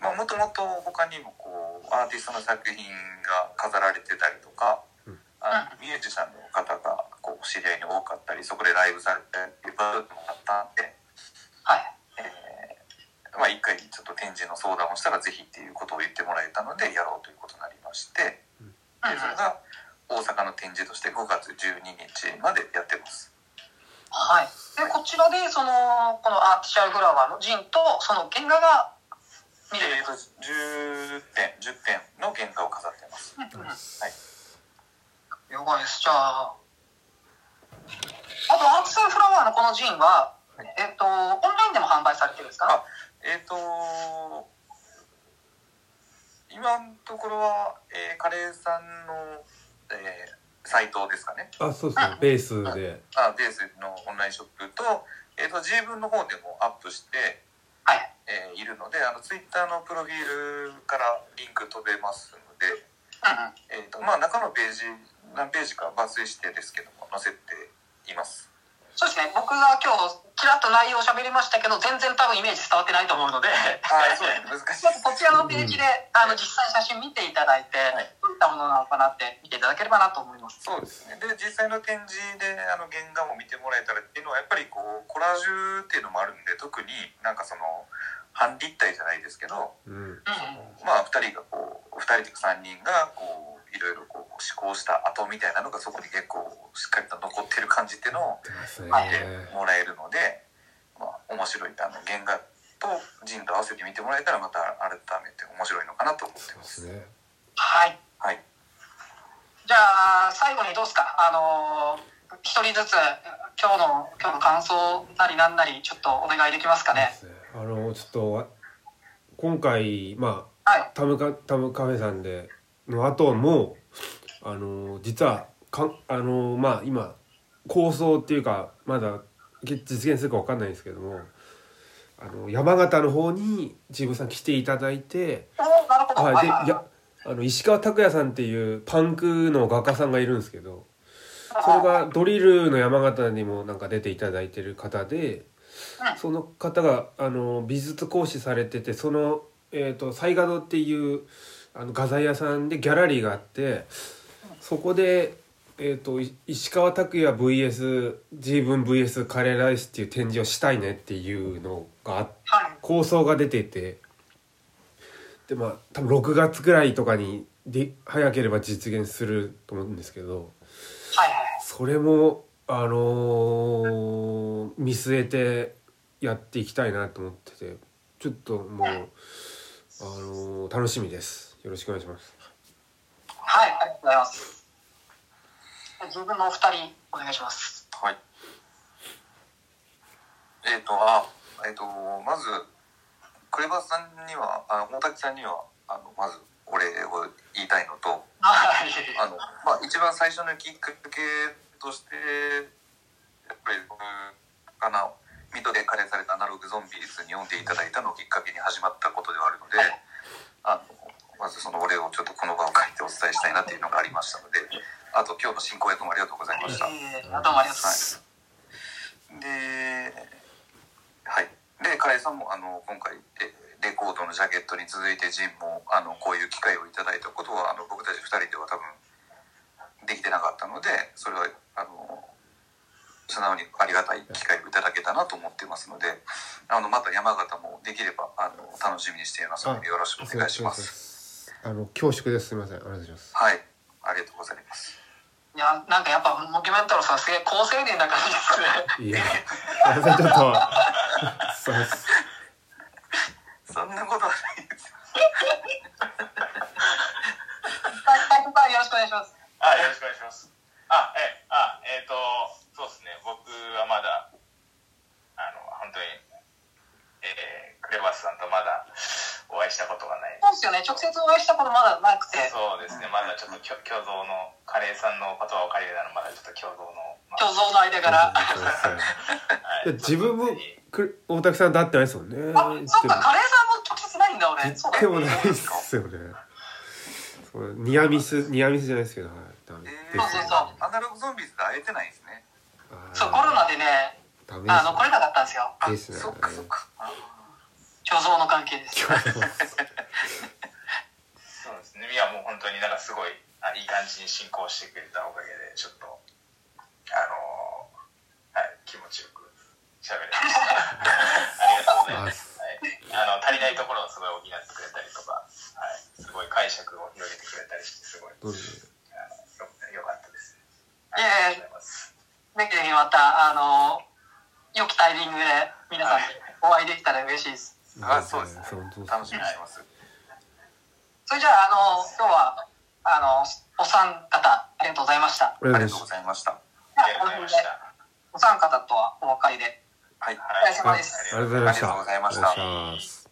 もともと他にもこうアーティストの作品が飾られてたりとか、ミュージシャンの方がこう知り合いに多かったり、そこでライブされてる場所もあったんで、一回ちょっと展示の相談をしたらぜひっていうことを言ってもらえたのでやろうということになりまして、でそれが大阪の展示として5月12日までやってます。はい、でこちらでこのアーティシャルフラワーのジンとその原画が見れる、10点の原画を飾ってます、はい、やばいです。じゃあアーティシャルフラワーのこのジンは、オンラインでも販売されてるんですか？今のところは、カレーさんの、サイトですかね。あ、そうですね。ベースで。ベースのオンラインショップと、自分の方でもアップして、いるので、ツイッターのプロフィールからリンク飛べますので、中のページ何ページか抜粋してですけども載せています。そうですね。僕が今日ちらっと内容を喋りましたけど、全然多分イメージ伝わってないと思うので、そうですね。難しい。こちらのページで、実際写真見ていただいて。たものなのかなって見ていただければなと思います。そうですね。で実際の展示で原画も見てもらえたらっていうのはやっぱりこうコラージュっていうのもあるんで、特になんかその半立体じゃないですけど、2人とか3人がこういろいろこう試行した跡みたいなのがそこに結構しっかりと残ってる感じっていうのを見てもらえるので、面白い原画とジンと合わせて見てもらえたらまた改めて面白いのかなと思ってます。そうですね。はい。はい、じゃあ最後にどうですか、一人ずつ今日の感想なりなんなりちょっとお願いできますかね。ちょっと今回タムカフェさんでの後も実は今構想っていうかまだ実現するか分かんないんですけども、山形の方にチームさん来ていただいて、はい、で、いや、石川拓也さんっていうパンクの画家さんがいるんですけど、それがドリルの山形にもなんか出ていただいてる方で、その方が美術講師されてて、その雑賀堂っていう画材屋さんでギャラリーがあって、そこで石川拓也 vs 自分 vs カレーライスっていう展示をしたいねっていうのが構想が出てて、でまあ多分6月くらいとかにで早ければ実現すると思うんですけど、それも見据えてやっていきたいなと思ってて、ちょっともう楽しみです。よろしくお願いします。はい、ありがとうございます。自分のお二人お願いします。はい、まずクレバさんには大滝さんにはまずお礼を言いたいのとまあ、一番最初のきっかけとしてやっぱり水戸で開催されたアナログゾンビーズに読んでいただいたのをきっかけに始まったことではあるので、まずそのお礼をちょっとこの場を借りてお伝えしたいなというのがありましたので、あと今日の進行役もありがとうございました。どうもありがとうございます、はい、でカレーさんも今回レコードのジャケットに続いてジンもこういう機会をいただいたことは僕たち2人では多分できてなかったので、それは素直にありがたい機会をいただけたなと思っていますので、また山形もできれば楽しみにしていますのでよろしくお願いします。恐縮です。すみません。お願いします。はい、ありがとうございます。いや、なんかやっぱモキュメンタロさんすげえ高青年な感じですね。いやちょっとそうです、そんなことはないですよろしくお願いします。あ、よろしくお願いします。そうですね、僕はまだ本当に、クレバスさんとまだお会いしたことがない。そうですよね、直接お会いしたことまだなくて。そうですね、まだちょっと共同のカレーさんの言葉を借りるならまだちょっと共同の、まあ、共同の間から、はい、自分も大滝さんと会ってないですもんね。あ、そっか、カレーさんも直接ないんだ。俺そうだよね、でもないっすよね。ニアミスじゃないですけど、はい、そうアナログゾンビズで会えてないですね。そう、コロナでね、来れなかったんですよ。いいですね。そっかそっか、共存の関係です。そうですね、いやもう本当になんかすごいいい感じに進行してくれたおかげでちょっとはい、気持ちよく喋れました。ありがとうございます、はい、足りないところをすごい補ってくれたりとか、はい、すごい解釈を広げてくれたりしてすごい良かったですね。ありがとうございます。ぜひまた良きタイミングで皆さんにお会いできたら嬉しいです。あ、そうですね、楽しみにしてます。それじゃあ今日はお三方ありがとうございました。ありがとうございました。お三方とはお別れで、はい、お疲れ様です。ありがとうございました。